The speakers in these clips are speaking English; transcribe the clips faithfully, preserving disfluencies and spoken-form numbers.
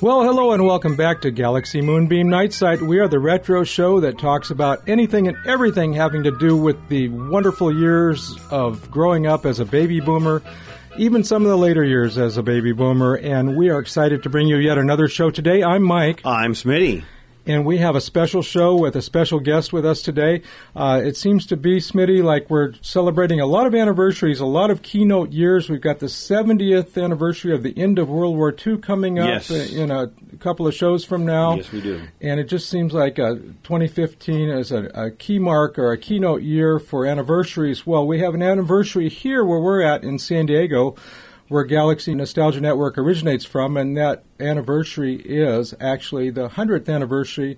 Well, hello and welcome back to Galaxy Moonbeam Night Site. We are the retro show that talks about anything and everything having to do with the wonderful years of growing up as a baby boomer, even some of the later years as a baby boomer, and we are excited to bring you yet another show today. I'm Mike. I'm Smitty. And we have a special show with a special guest with us today. Uh, it seems to be, Smitty, like we're celebrating a lot of anniversaries, a lot of keynote years. We've got the seventieth anniversary of the end of World War Two coming up yes. in a couple of shows from now. Yes, we do. And it just seems like uh, twenty fifteen is a, a key mark or a keynote year for anniversaries. Well, we have an anniversary here where we're at in San Diego, where Galaxy Nostalgia Network originates from, and that anniversary is actually the hundredth anniversary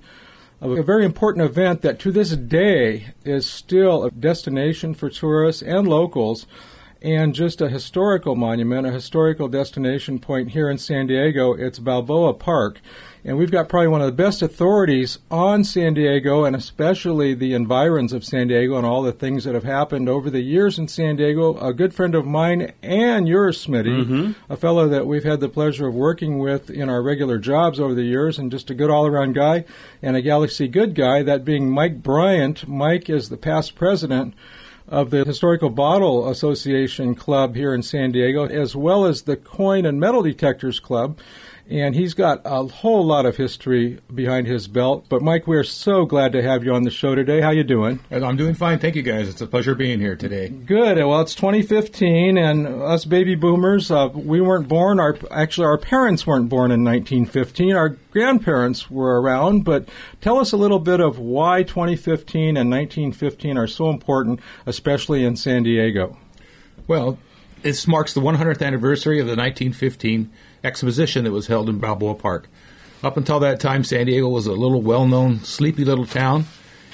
of a very important event that to this day is still a destination for tourists and locals and just a historical monument, a historical destination point here in San Diego. It's Balboa Park. And we've got probably one of the best authorities on San Diego and especially the environs of San Diego and all the things that have happened over the years in San Diego. A good friend of mine and yours, Smitty, mm-hmm. a fellow that we've had the pleasure of working with in our regular jobs over the years and just a good all-around guy and a Galaxy good guy, that being Mike Bryant. Mike is the past president of the Historical Bottle Association Club here in San Diego, as well as the Coin and Metal Detectors Club. And he's got a whole lot of history behind his belt. But, Mike, we're so glad to have you on the show today. How you doing? I'm doing fine. Thank you, guys. It's a pleasure being here today. Good. Well, it's twenty fifteen, and us baby boomers, uh, we weren't born. Our Actually, our parents weren't born in nineteen fifteen. Our grandparents were around. But tell us a little bit of why twenty fifteen and nineteen fifteen are so important, especially in San Diego. Well, this marks the hundredth anniversary of the nineteen fifteen exposition that was held in Balboa Park. Up until that time, San Diego was a little well-known, sleepy little town,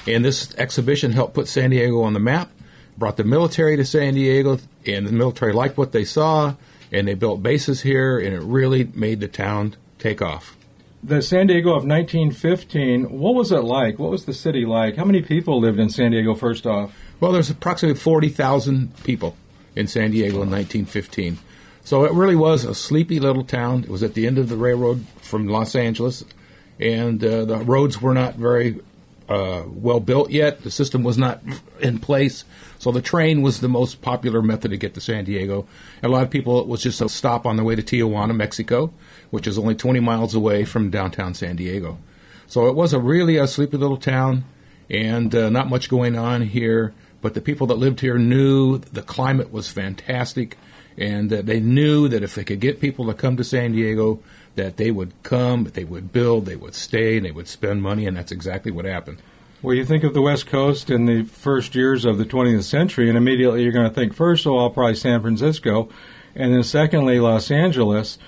and this exhibition helped put San Diego on the map, brought the military to San Diego, and the military liked what they saw, and they built bases here, and it really made the town take off. The San Diego of nineteen fifteen, what was it like? What was the city like? How many people lived in San Diego, first off? Well, there's approximately forty thousand people in San Diego in nineteen fifteen. So it really was a sleepy little town. It was at the end of the railroad from Los Angeles, and uh, the roads were not very uh, well built yet. The system was not in place, so the train was the most popular method to get to San Diego. And a lot of people, it was just a stop on the way to Tijuana, Mexico, which is only twenty miles away from downtown San Diego. So it was a really a sleepy little town, and uh, not much going on here. But the people that lived here knew the climate was fantastic, and that they knew that if they could get people to come to San Diego, that they would come, they would build, they would stay, and they would spend money, and that's exactly what happened. Well, you think of the West Coast in the first years of the twentieth century, and immediately you're going to think, first of all, probably San Francisco, and then secondly, Los Angeles.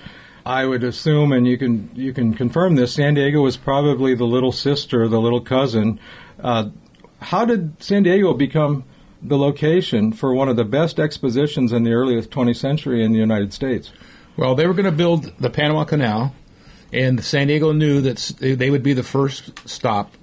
I would assume, and you can you can confirm this, San Diego was probably the little sister, the little cousin. Uh, how did San Diego become the location for one of the best expositions in the early twentieth century in the United States? Well, they were going to build the Panama Canal, and San Diego knew that they would be the first stop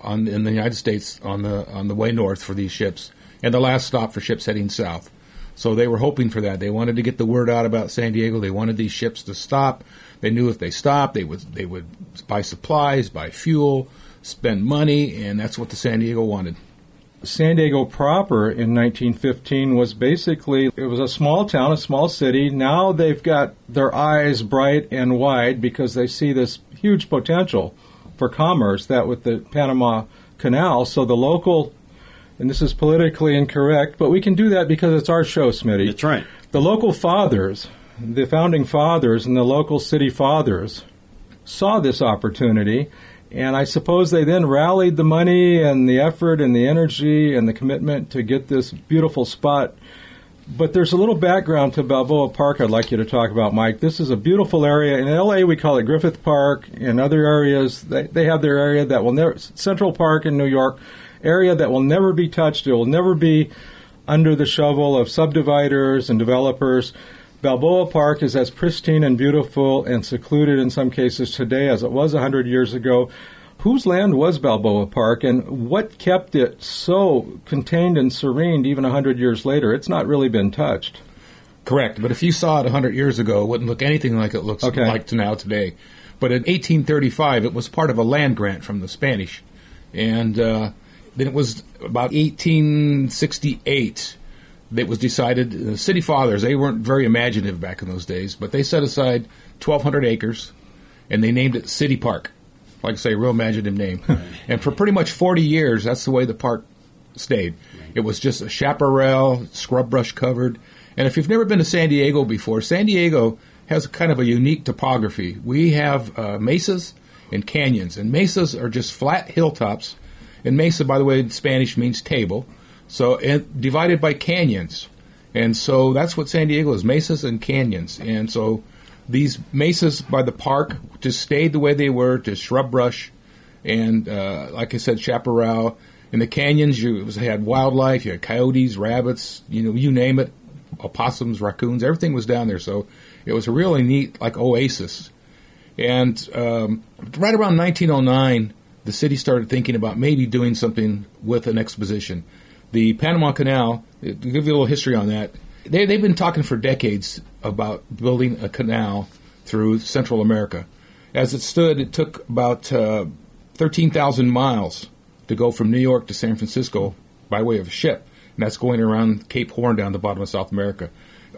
on, in the United States on the on the way north for these ships, and the last stop for ships heading south. So they were hoping for that. They wanted to get the word out about San Diego. They wanted these ships to stop. They knew if they stopped, they would they would buy supplies, buy fuel, spend money, and that's what the San Diego wanted. San Diego proper in nineteen fifteen was basically, it was a small town, a small city. Now they've got their eyes bright and wide because they see this huge potential for commerce, that with the Panama Canal. So the local, and this is politically incorrect, but we can do that because it's our show, Smitty. That's right. The local fathers, the founding fathers and the local city fathers saw this opportunity. And I suppose they then rallied the money and the effort and the energy and the commitment to get this beautiful spot But there's a little background to Balboa Park I'd like you to talk about, Mike. This is a beautiful area. In L A, we call it Griffith Park. In other areas, they, they have their area that will never, Central Park in New York, area that will never be touched. It will never be under the shovel of subdividers and developers. Balboa Park is as pristine and beautiful and secluded in some cases today as it was one hundred years ago. Whose land was Balboa Park, and what kept it so contained and serene even one hundred years later? It's not really been touched. Correct, but if you saw it one hundred years ago, it wouldn't look anything like it looks okay. like to now today. But in eighteen thirty-five, it was part of a land grant from the Spanish. And uh, then it was about eighteen sixty-eight that was decided, the city fathers, they weren't very imaginative back in those days, but they set aside twelve hundred acres, and they named it City Park. Like I say, real imaginative name. And for pretty much forty years, that's the way the park stayed. It was just a chaparral, scrub brush covered. And if you've never been to San Diego before, San Diego has kind of a unique topography. We have uh, mesas and canyons. And mesas are just flat hilltops. And mesa, by the way, in Spanish means table. So and divided by canyons. And so that's what San Diego is, mesas and canyons. And so these mesas by the park just stayed the way they were, just shrub brush and, uh, like I said, chaparral. In the canyons, you was, had wildlife, you had coyotes, rabbits, you know, you name it, opossums, raccoons, everything was down there. So it was a really neat, like, oasis. And um, right around nineteen oh nine, the city started thinking about maybe doing something with an exposition. The Panama Canal, I'll give you a little history on that. They, they've been talking for decades about building a canal through Central America. As it stood, it took about uh, thirteen thousand miles to go from New York to San Francisco by way of a ship, and that's going around Cape Horn down the bottom of South America.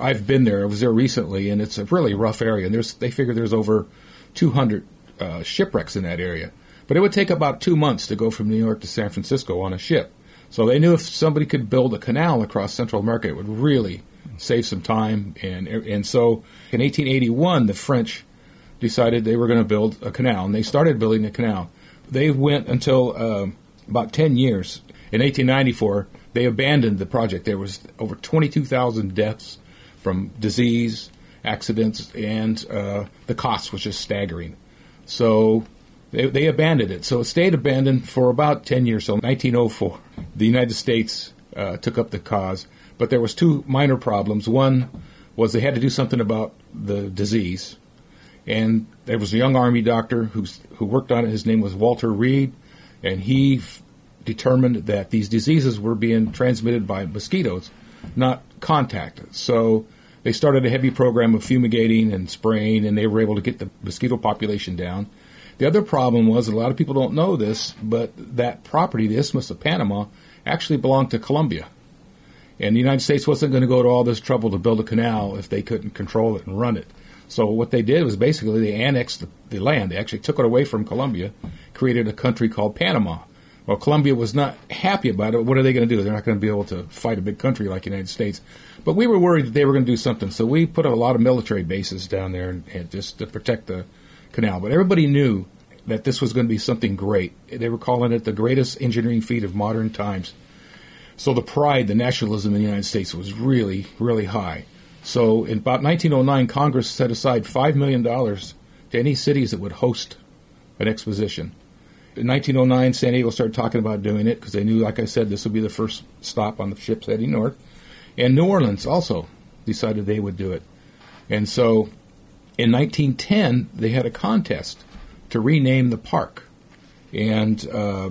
I've been there. I was there recently, and it's a really rough area. And there's, they figure there's over two hundred uh, shipwrecks in that area. But it would take about two months to go from New York to San Francisco on a ship. So they knew if somebody could build a canal across Central America, it would really save some time. And and so in eighteen eighty-one, the French decided they were going to build a canal, and they started building a canal. They went until uh, about ten years. In eighteen ninety-four, they abandoned the project. There was over twenty-two thousand deaths from disease, accidents, and uh, the cost was just staggering. So they, they abandoned it. So it stayed abandoned for about ten years. So in nineteen oh four, the United States uh, took up the cause. But there was two minor problems. One was they had to do something about the disease. And there was a young Army doctor who's, who worked on it. His name was Walter Reed. And he f- determined that these diseases were being transmitted by mosquitoes, not contact. So they started a heavy program of fumigating and spraying, and they were able to get the mosquito population down. The other problem was, a lot of people don't know this, but that property, the Isthmus of Panama, actually belonged to Colombia. And the United States wasn't going to go to all this trouble to build a canal if they couldn't control it and run it. So what they did was basically they annexed the, the land. They actually took it away from Colombia, created a country called Panama. Well, Colombia was not happy about it. What are they going to do? They're not going to be able to fight a big country like the United States. But we were worried that they were going to do something. So we put a lot of military bases down there and, and just to protect the canal. But everybody knew that this was going to be something great. They were calling it the greatest engineering feat of modern times. So the pride, the nationalism in the United States was really, really high. So in about nineteen oh nine, Congress set aside five million dollars to any cities that would host an exposition. In nineteen oh nine, San Diego started talking about doing it because they knew, like I said, this would be the first stop on the ships heading north. And New Orleans also decided they would do it. And so in nineteen ten, they had a contest to rename the park. And, uh,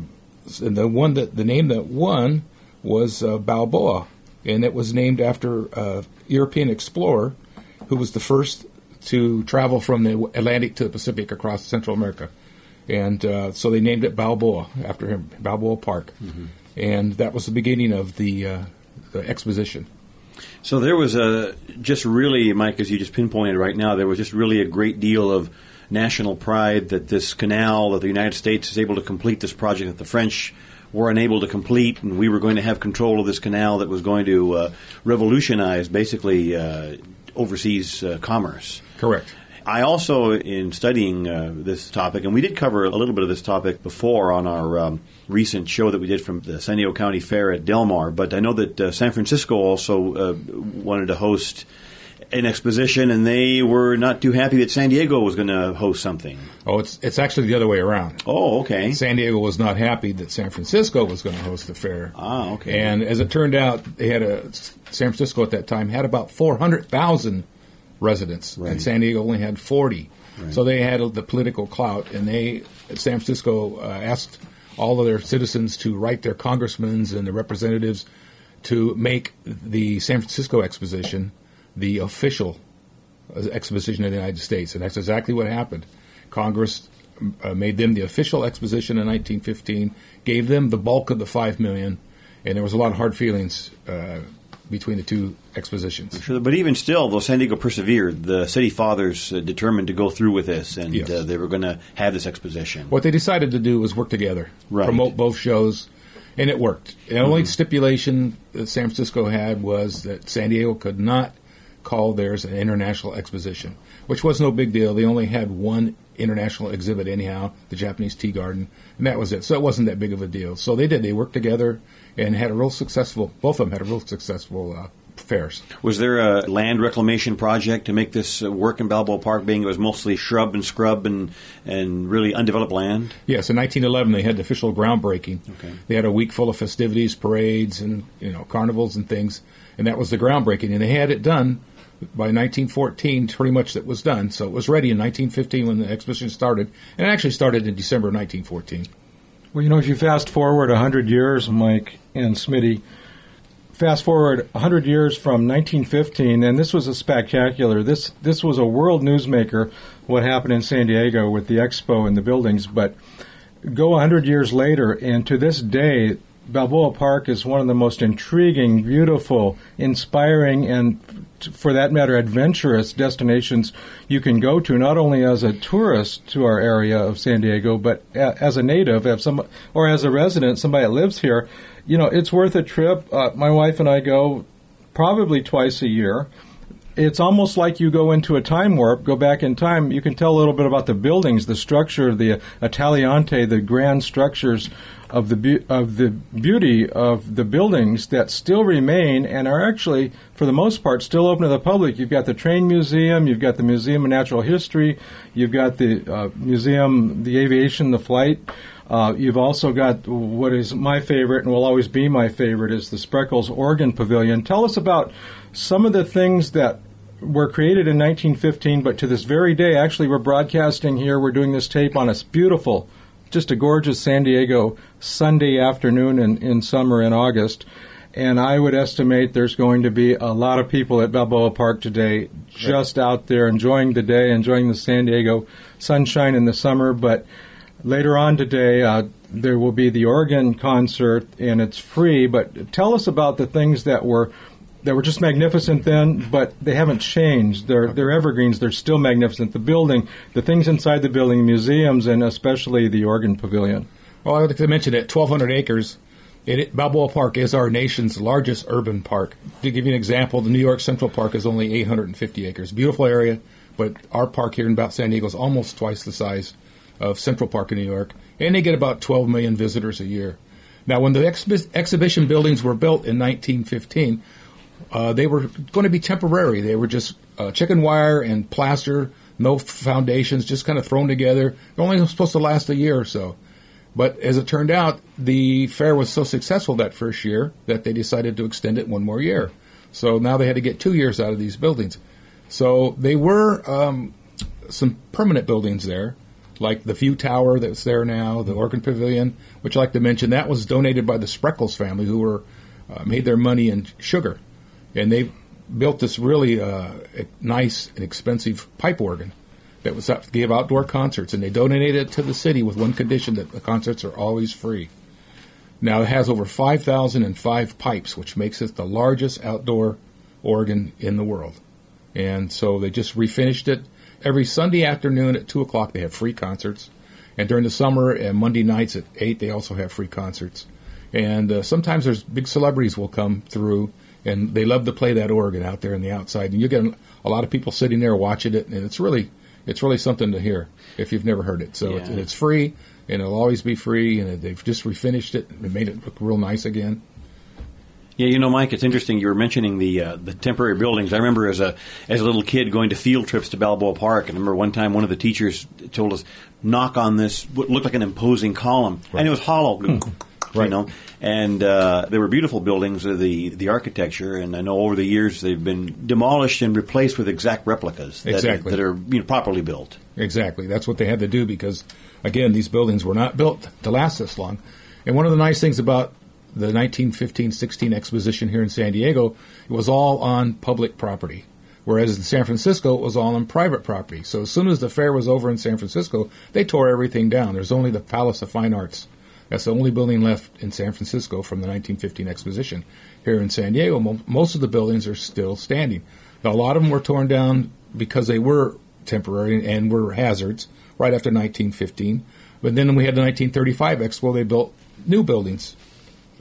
and the one that the name that won was uh, Balboa, and it was named after a European explorer who was the first to travel from the Atlantic to the Pacific across Central America. And uh, so they named it Balboa after him, Balboa Park. Mm-hmm. And that was the beginning of the, uh, the exposition. So there was a just really, Mike, as you just pinpointed right now, there was just really a great deal of national pride that this canal of the United States is able to complete this project that the French were unable to complete, and we were going to have control of this canal that was going to uh, revolutionize, basically, uh, overseas uh, commerce. Correct. I also, in studying uh, this topic, and we did cover a little bit of this topic before on our um, recent show that we did from the San Diego County Fair at Del Mar, but I know that uh, San Francisco also uh, wanted to host an exposition, and they were not too happy that San Diego was going to host something. Oh, it's it's actually the other way around. Oh, okay. San Diego was not happy that San Francisco was going to host the fair. Ah, okay. And as it turned out, they had a San Francisco at that time had about four hundred thousand residents, right, and San Diego only had forty. Right. So they had the political clout, and they San Francisco uh, asked all of their citizens to write their congressmen and the representatives to make the San Francisco exposition the official exposition of the United States. And that's exactly what happened. Congress uh, made them the official exposition in nineteen fifteen, gave them the bulk of the five million dollars, and there was a lot of hard feelings uh, between the two expositions. Sure, but even still, though San Diego persevered, the city fathers uh, determined to go through with this, and yes. uh, they were going to have this exposition. What they decided to do was work together, right, promote both shows, and it worked. The mm-hmm. only stipulation that San Francisco had was that San Diego could not call theirs an international exposition, which was no big deal. They only had one international exhibit anyhow, the Japanese Tea Garden, and that was it. So it wasn't that big of a deal. So they did. They worked together and had a real successful, both of them had a real successful uh, fairs. Was there a land reclamation project to make this work in Balboa Park, being it was mostly shrub and scrub and, and really undeveloped land? Yes. In nineteen eleven, they had the official groundbreaking. Okay. They had a week full of festivities, parades, and you know carnivals and things, and that was the groundbreaking. And they had it done by nineteen fourteen, pretty much that was done. So it was ready in nineteen fifteen when the exposition started, and it actually started in December of nineteen fourteen. Well, you know, if you fast forward one hundred years, Mike and Smitty, fast forward one hundred years from nineteen fifteen, and this was a spectacular. This this was a world newsmaker, what happened in San Diego with the expo and the buildings. But go one hundred years later, and to this day, Balboa Park is one of the most intriguing, beautiful, inspiring, and for that matter, adventurous destinations you can go to, not only as a tourist to our area of San Diego, but as a native, if some, or as a resident, somebody that lives here. You know, it's worth a trip. Uh, my wife and I go probably twice a year. It's almost like you go into a time warp, go back in time. You can tell a little bit about the buildings, the structure, the Italianate, the grand structures of the be- of the beauty of the buildings that still remain and are actually, for the most part, still open to the public. You've got the Train Museum, you've got the Museum of Natural History, you've got the uh, museum, the aviation, the flight. Uh, you've also got what is my favorite and will always be my favorite is the Spreckels Organ Pavilion. Tell us about some of the things that were created in nineteen fifteen, but to this very day, actually, we're broadcasting here. We're doing this tape on a beautiful, just a gorgeous San Diego Sunday afternoon in, in summer in August. And I would estimate there's going to be a lot of people at Balboa Park today just right out there enjoying the day, enjoying the San Diego sunshine in the summer. But later on today, uh, there will be the organ concert, and it's free. But tell us about the things that were that were just magnificent then, but they haven't changed. They're they're evergreens. They're still magnificent. The building, the things inside the building, museums, and especially the organ pavilion. Well, I would like to mention that twelve hundred acres, it, Balboa Park is our nation's largest urban park. To give you an example, the New York Central Park is only eight hundred fifty acres. Beautiful area, but our park here in San Diego is almost twice the size of Central Park in New York, and they get about twelve million visitors a year. Now, when the exhi- exhibition buildings were built in nineteen fifteen, uh, they were going to be temporary. They were just uh, chicken wire and plaster, no foundations, just kind of thrown together. They're only supposed to last a year or so. But as it turned out, the fair was so successful that first year that they decided to extend it one more year. So now they had to get two years out of these buildings. So they were um, some permanent buildings there, like the View Tower that's there now, the Organ Pavilion, which I'd like to mention, that was donated by the Spreckels family, who were uh, made their money in sugar. And they built this really uh, nice and expensive pipe organ that was up, gave outdoor concerts, and they donated it to the city with one condition, that the concerts are always free. Now, it has over five thousand five pipes, which makes it the largest outdoor organ in the world. And so they just refinished it. Every Sunday afternoon at two o'clock, they have free concerts. And during the summer and Monday nights at eight, they also have free concerts. And uh, sometimes there's big celebrities will come through, and they love to play that organ out there in the outside. And you get a lot of people sitting there watching it, and it's really it's really something to hear if you've never heard it. So yeah. it's, and it's free, and it'll always be free, and they've just refinished it and made it look real nice again. Yeah, you know, Mike, it's interesting. You were mentioning the uh, the temporary buildings. I remember as a as a little kid going to field trips to Balboa Park. I remember one time one of the teachers told us, knock on this, what looked like an imposing column. Right. And it was hollow, you know. And uh, they were beautiful buildings, uh, the, the architecture. And I know over the years they've been demolished and replaced with exact replicas that, exactly. that are you know, properly built. Exactly. That's what they had to do because, again, these buildings were not built to last this long. And one of the nice things about the nineteen fifteen sixteen exposition here in San Diego, it was all on public property, whereas in San Francisco it was all on private property. So as soon as the fair was over in San Francisco, they tore everything down. There's only the Palace of Fine Arts. That's the only building left in San Francisco from the nineteen fifteen exposition. Here in San Diego, mo- most of the buildings are still standing. Now, a lot of them were torn down because they were temporary and were hazards right after nineteen fifteen. But then when we had the nineteen thirty-five Expo, they built new buildings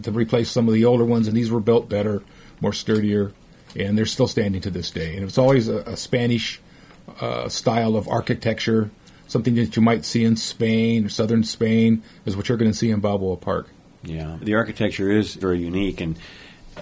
to replace some of the older ones, and these were built better, more sturdier, and they're still standing to this day. And it's always a, a Spanish uh, style of architecture, something that you might see in Spain or southern Spain is what you're going to see in Balboa Park. Yeah, the architecture is very unique. And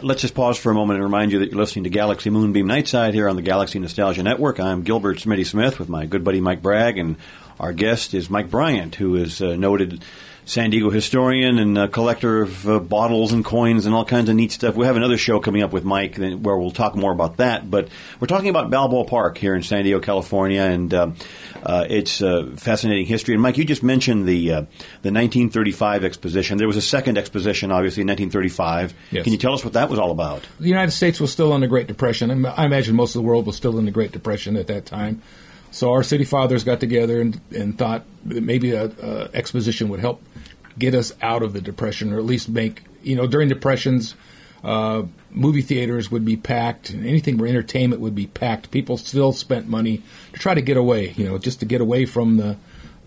let's just pause for a moment and remind you that you're listening to Galaxy Moonbeam Nightside here on the Galaxy Nostalgia Network. I'm Gilbert Smitty Smith with my good buddy Mike Bragg, and our guest is Mike Bryant, who is uh, noted San Diego historian and a collector of uh, bottles and coins and all kinds of neat stuff. We have another show coming up with Mike where we'll talk more about that. But we're talking about Balboa Park here in San Diego, California, and uh, uh, it's uh, fascinating history. And, Mike, you just mentioned the uh, the nineteen thirty-five exposition. There was a second exposition, obviously, in nineteen thirty-five. Yes. Can you tell us what that was all about? The United States was still in the Great Depression. I imagine most of the world was still in the Great Depression at that time. So our city fathers got together and, and thought that maybe a, a exposition would help get us out of the Depression, or at least make, you know, during Depressions, uh, movie theaters would be packed, and anything where entertainment would be packed. People still spent money to try to get away, you know, just to get away from the,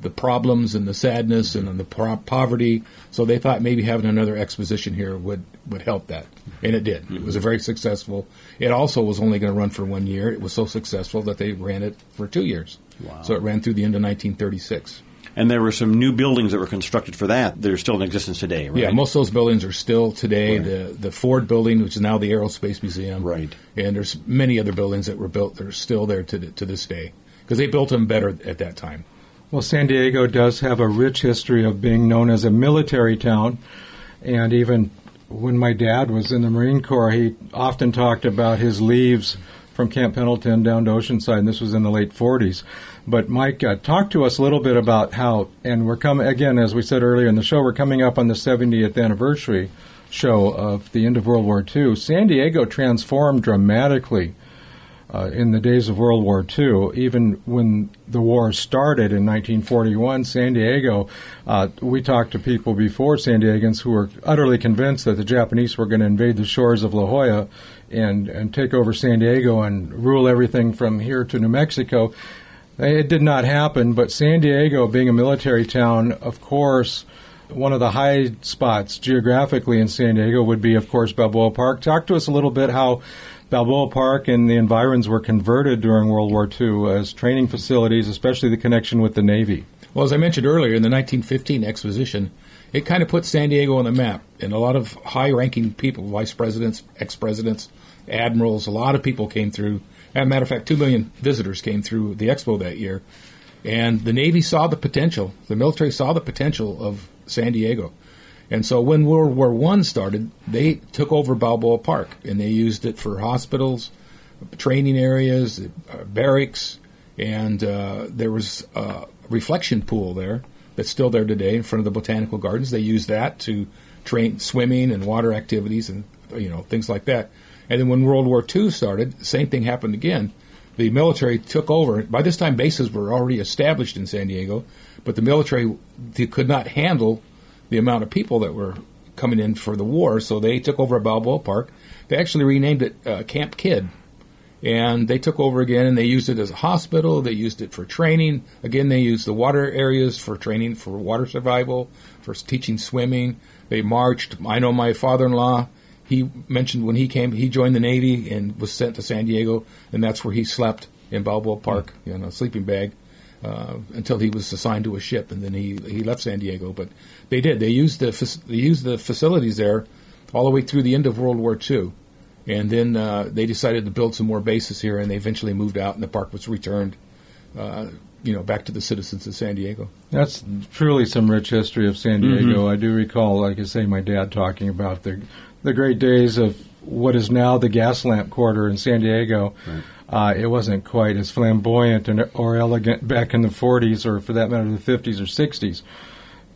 the problems and the sadness and the pro- poverty. So they thought maybe having another exposition here would, would help that, and it did. Mm-hmm. It was a very successful. It also was only going to run for one year. It was so successful that they ran it for two years. Wow. So it ran through the end of nineteen thirty-six. And there were some new buildings that were constructed for that. They're still in existence today, right? Yeah, most of those buildings are still today. Right. The the Ford building, which is now the Aerospace Museum. Right. And there's many other buildings that were built that are still there to to this day, because they built them better at that time. Well, San Diego does have a rich history of being known as a military town, and even when my dad was in the Marine Corps, he often talked about his leaves from Camp Pendleton down to Oceanside, and this was in the late forties. But Mike, uh, talk to us a little bit about how, and we're coming, again, as we said earlier in the show, we're coming up on the seventieth anniversary show of the end of World War Two. San Diego transformed dramatically Uh, in the days of World War Two. Even when the war started in nineteen forty-one, San Diego, uh, we talked to people before, San Diegans, who were utterly convinced that the Japanese were going to invade the shores of La Jolla and, and take over San Diego and rule everything from here to New Mexico. It did not happen, but San Diego, being a military town, of course, one of the high spots geographically in San Diego would be, of course, Balboa Park. Talk to us a little bit how Balboa Park and the environs were converted during World War Two as training facilities, especially the connection with the Navy. Well, as I mentioned earlier, in the nineteen fifteen exposition, it kind of put San Diego on the map. And a lot of high-ranking people, vice presidents, ex-presidents, admirals, a lot of people came through. As a matter of fact, two million visitors came through the expo that year. And the Navy saw the potential. The military saw the potential of San Diego. And so when World War One started, they took over Balboa Park, and they used it for hospitals, training areas, uh, barracks, and uh, there was a reflection pool there that's still there today in front of the Botanical Gardens. They used that to train swimming and water activities and, you know, things like that. And then when World War Two started, the same thing happened again. The military took over. By this time, bases were already established in San Diego, but the military they could not handle the amount of people that were coming in for the war, so they took over Balboa Park. They actually renamed it uh, Camp Kidd, and they took over again, and they used it as a hospital. They used it for training. Again, they used the water areas for training, for water survival, for teaching swimming. They marched. I know my father-in-law, he mentioned when he came, he joined the Navy and was sent to San Diego, and that's where he slept in Balboa Park, mm-hmm. in a sleeping bag. uh, until he was assigned to a ship, and then he, he left San Diego. But they did. They used the they used the facilities there all the way through the end of World War Two. And then uh, they decided to build some more bases here, and they eventually moved out, and the park was returned, uh, you know, back to the citizens of San Diego. That's truly some rich history of San Diego. Mm-hmm. I do recall, like I say, my dad talking about the the great days of what is now the Gaslamp Quarter in San Diego. Right. Uh, it wasn't quite as flamboyant and or elegant back in the forties, or for that matter, the fifties or sixties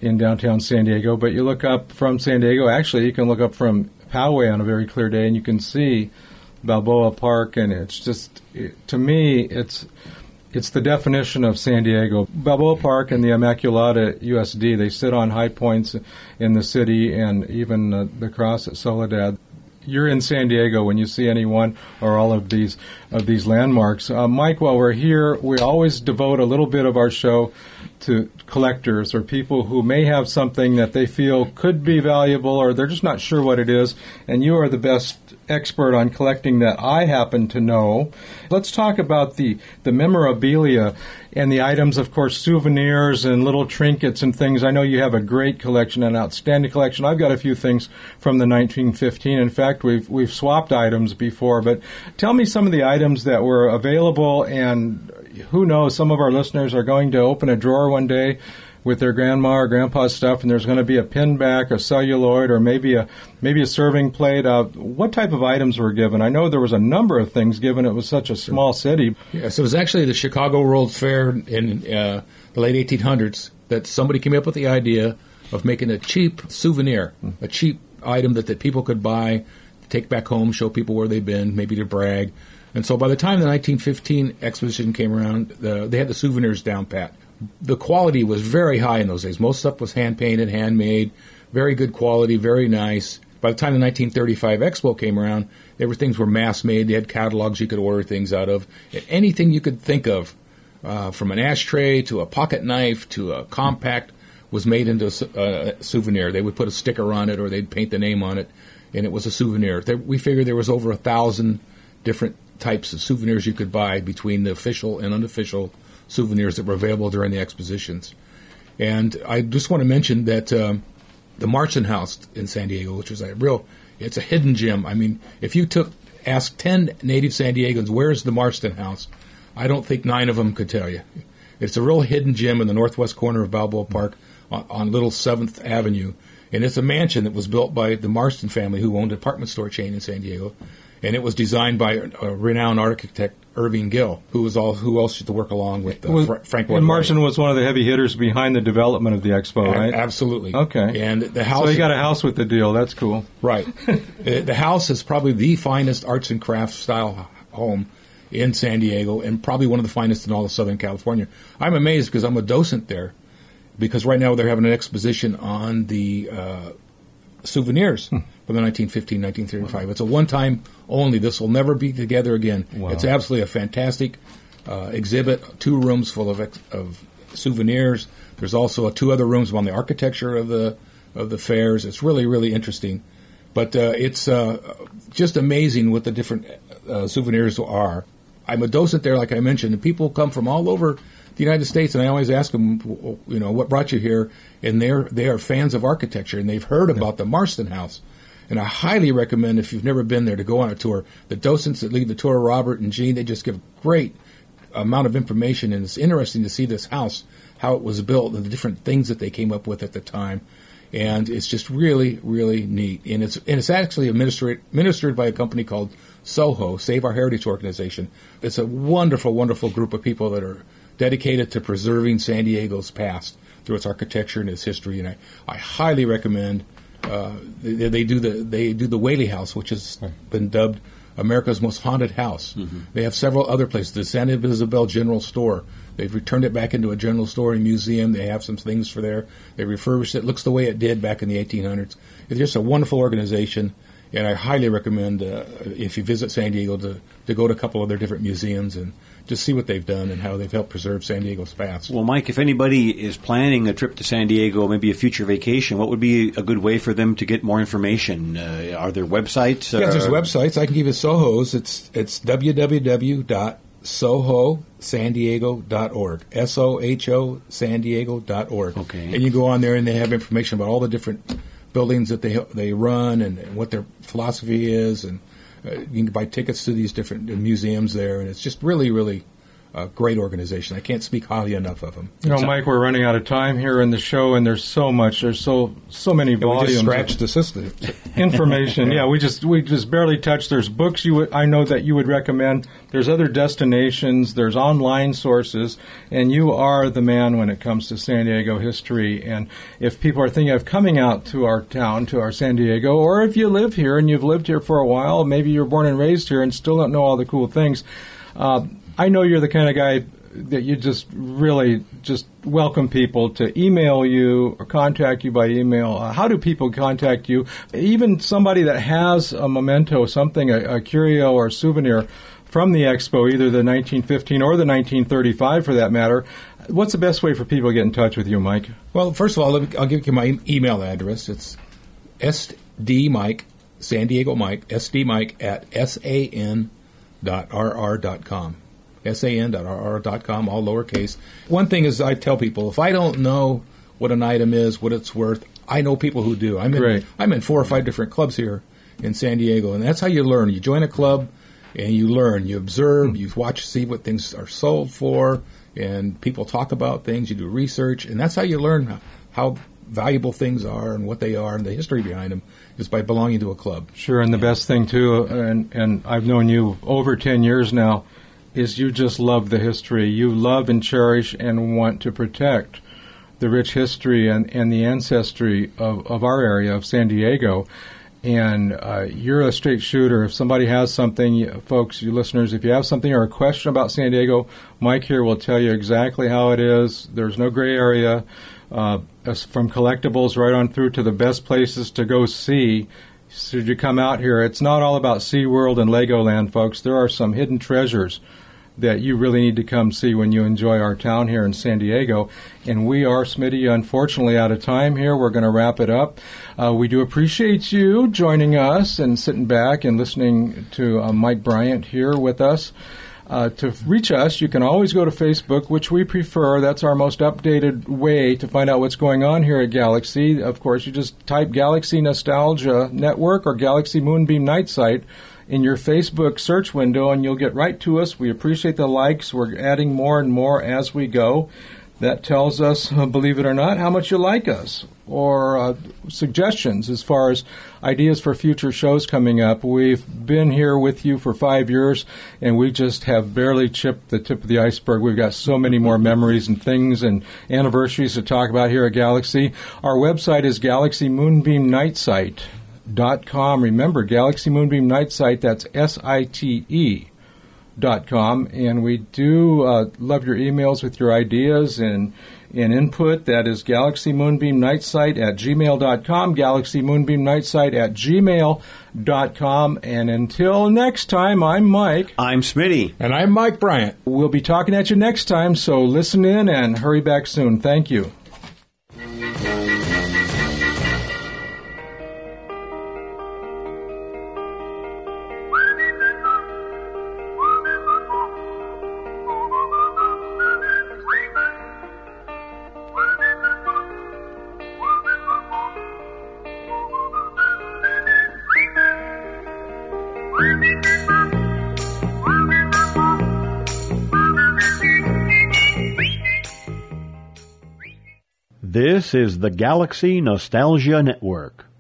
in downtown San Diego. But you look up from San Diego, actually, you can look up from Poway on a very clear day, and you can see Balboa Park, and it's just, it, to me, it's it's the definition of San Diego. Balboa Park and the Immaculata U S D, they sit on high points in the city, and even uh, the cross at Soledad. You're in San Diego when you see any one or all of these of these landmarks. Uh, Mike, while we're here, we always devote a little bit of our show to collectors or people who may have something that they feel could be valuable, or they're just not sure what it is, and you are the best expert on collecting that I happen to know. Let's talk about the, the memorabilia and the items, of course, souvenirs and little trinkets and things. I know you have a great collection, an outstanding collection. I've got a few things from the nineteen fifteen. In fact, we've we've swapped items before, but tell me some of the items that were available, and who knows, some of our listeners are going to open a drawer one day with their grandma or grandpa's stuff, and there's going to be a pinback, a celluloid, or maybe a maybe a serving plate. Uh, what type of items were given? I know there was a number of things given. It was such a small city. Yeah, so it was actually the Chicago World Fair in uh, the late eighteen hundreds that somebody came up with the idea of making a cheap souvenir, a cheap item that, that people could buy, take back home, show people where they've been, maybe to brag. And so by the time the nineteen fifteen exposition came around, the, they had the souvenirs down pat. The quality was very high in those days. Most stuff was hand-painted, handmade, very good quality, very nice. By the time the nineteen thirty-five Expo came around, there were things were mass-made. They had catalogs you could order things out of. Anything you could think of, uh, from an ashtray to a pocket knife to a compact, was made into a uh, souvenir. They would put a sticker on it, or they'd paint the name on it, and it was a souvenir. We figured there was over a thousand different types of souvenirs you could buy between the official and unofficial souvenirs that were available during the expositions. And I just want to mention that um, the Marston House in San Diego, which was a real, it's a hidden gem. I mean, if you took, ask ten native San Diegans, where's the Marston House? I don't think nine of them could tell you. It's a real hidden gem in the northwest corner of Balboa Park on, on Little seventh Avenue. And it's a mansion that was built by the Marston family, who owned a department store chain in San Diego. And it was designed by a renowned architect, Irving Gill, who was all who else used to work along with uh, was, Fra- Frank Lloyd Wright. And Marston was one of the heavy hitters behind the development of the expo, a- right? Absolutely. Okay. And the house. So you got a house with the deal. That's cool. Right. The house is probably the finest arts and crafts style home in San Diego, and probably one of the finest in all of Southern California. I'm amazed because I'm a docent there, because right now they're having an exposition on the Uh, souvenirs hmm. from the nineteen fifteen, nineteen thirty-five. Wow. It's a one-time only. This will never be together again. Wow. It's absolutely a fantastic uh, exhibit, two rooms full of ex- of souvenirs. There's also two other rooms on the architecture of the of the fairs. It's really, really interesting. But uh, it's uh, just amazing what the different uh, souvenirs are. I'm a docent there, like I mentioned, and people come from all over the United States, and I always ask them, you know, what brought you here? And they're they are fans of architecture, and they've heard about the Marston House. And I highly recommend, if you've never been there, to go on a tour. The docents that lead the tour, Robert and Gene, they just give a great amount of information, and it's interesting to see this house, how it was built, and the different things that they came up with at the time. And it's just really, really neat. And it's and it's actually administered administered by a company called SOHO, Save Our Heritage Organization. It's a wonderful, wonderful group of people that are dedicated to preserving San Diego's past through its architecture and its history, and I, I highly recommend. Uh, they, they do the they do the Whaley House, which has been dubbed America's most haunted house. Mm-hmm. They have several other places. The Santa Ysabel General Store. They've returned it back into a general store and museum. They have some things for there. They refurbished it. Looks the way it did back in the eighteen hundreds. It's just a wonderful organization, and I highly recommend uh, if you visit San Diego to to go to a couple of their different museums and just see what they've done and how they've helped preserve San Diego's past. Well, Mike, if anybody is planning a trip to San Diego, maybe a future vacation, what would be a good way for them to get more information? Uh, are there websites? Or? Yeah, there's websites. I can give you SOHO's. It's it's w w w dot soho san diego dot org. S O H O San Diego dot org. Okay. And you go on there and they have information about all the different buildings that they they run and, and what their philosophy is. And uh, you can buy tickets to these different museums there. And it's just really, really a great organization. I can't speak highly enough of them. You know, Mike, we're running out of time here in the show, and there's so much. There's so so many volumes. And we just scratched the system. Information. yeah. yeah, we just we just barely touched. There's books you would, I know that you would recommend. There's other destinations. There's online sources, and you are the man when it comes to San Diego history. And if people are thinking of coming out to our town, to our San Diego, or if you live here and you've lived here for a while, maybe you're born and raised here and still don't know all the cool things. Uh, I know you're the kind of guy that you just really just welcome people to email you or contact you by email. Uh, how do people contact you? Even somebody that has a memento, something, a, a curio or a souvenir from the expo, either the nineteen fifteen or the nineteen thirty-five for that matter, what's the best way for people to get in touch with you, Mike? Well, first of all, let me, I'll give you my email address. It's sdmike, San Diego Mike, sdmike at san dot r r dot com. san dot r r dot com, all lowercase. One thing is I tell people, if I don't know what an item is, what it's worth, I know people who do. I'm in, Great. I'm in four or five different clubs here in San Diego, and that's how you learn. You join a club, and you learn. You observe, mm-hmm. you watch, see what things are sold for, and people talk about things. You do research, and that's how you learn how valuable things are and what they are and the history behind them is by belonging to a club. Sure, and the yeah. best thing, too, and, and I've known you over ten years now, is you just love the history. You love and cherish and want to protect the rich history and, and the ancestry of, of our area of San Diego. And uh, you're a straight shooter. If somebody has something, you, folks, you listeners, if you have something or a question about San Diego, Mike here will tell you exactly how it is. There's no gray area. Uh, from collectibles right on through to the best places to go see. Should you come out here, it's not all about SeaWorld and Legoland, folks. There are some hidden treasures that you really need to come see when you enjoy our town here in San Diego. And we are, Smitty, unfortunately out of time here. We're going to wrap it up. Uh, we do appreciate you joining us and sitting back and listening to uh, Mike Bryant here with us. Uh, to reach us, you can always go to Facebook, which we prefer. That's our most updated way to find out what's going on here at Galaxy. Of course, you just type Galaxy Nostalgia Network or Galaxy Moonbeam Night Site in your Facebook search window, and you'll get right to us. We appreciate the likes. We're adding more and more as we go. That tells us, believe it or not, how much you like us or uh, suggestions as far as ideas for future shows coming up. We've been here with you for five years, and we just have barely chipped the tip of the iceberg. We've got so many more memories and things and anniversaries to talk about here at Galaxy. Our website is galaxy moonbeam night site dot com. Remember, Galaxy Moonbeam Night Site, that's S I T E. Dot com, and we do uh, love your emails with your ideas and, and input. That is Galaxy Moonbeam Night Site at gmail dot com, Galaxy Moonbeam Night Site at gmail dot com. And until next time, I'm Mike. I'm Smitty. And I'm Mike Bryant. We'll be talking at you next time, so listen in and hurry back soon. Thank you. This is the Galaxy Nostalgia Network.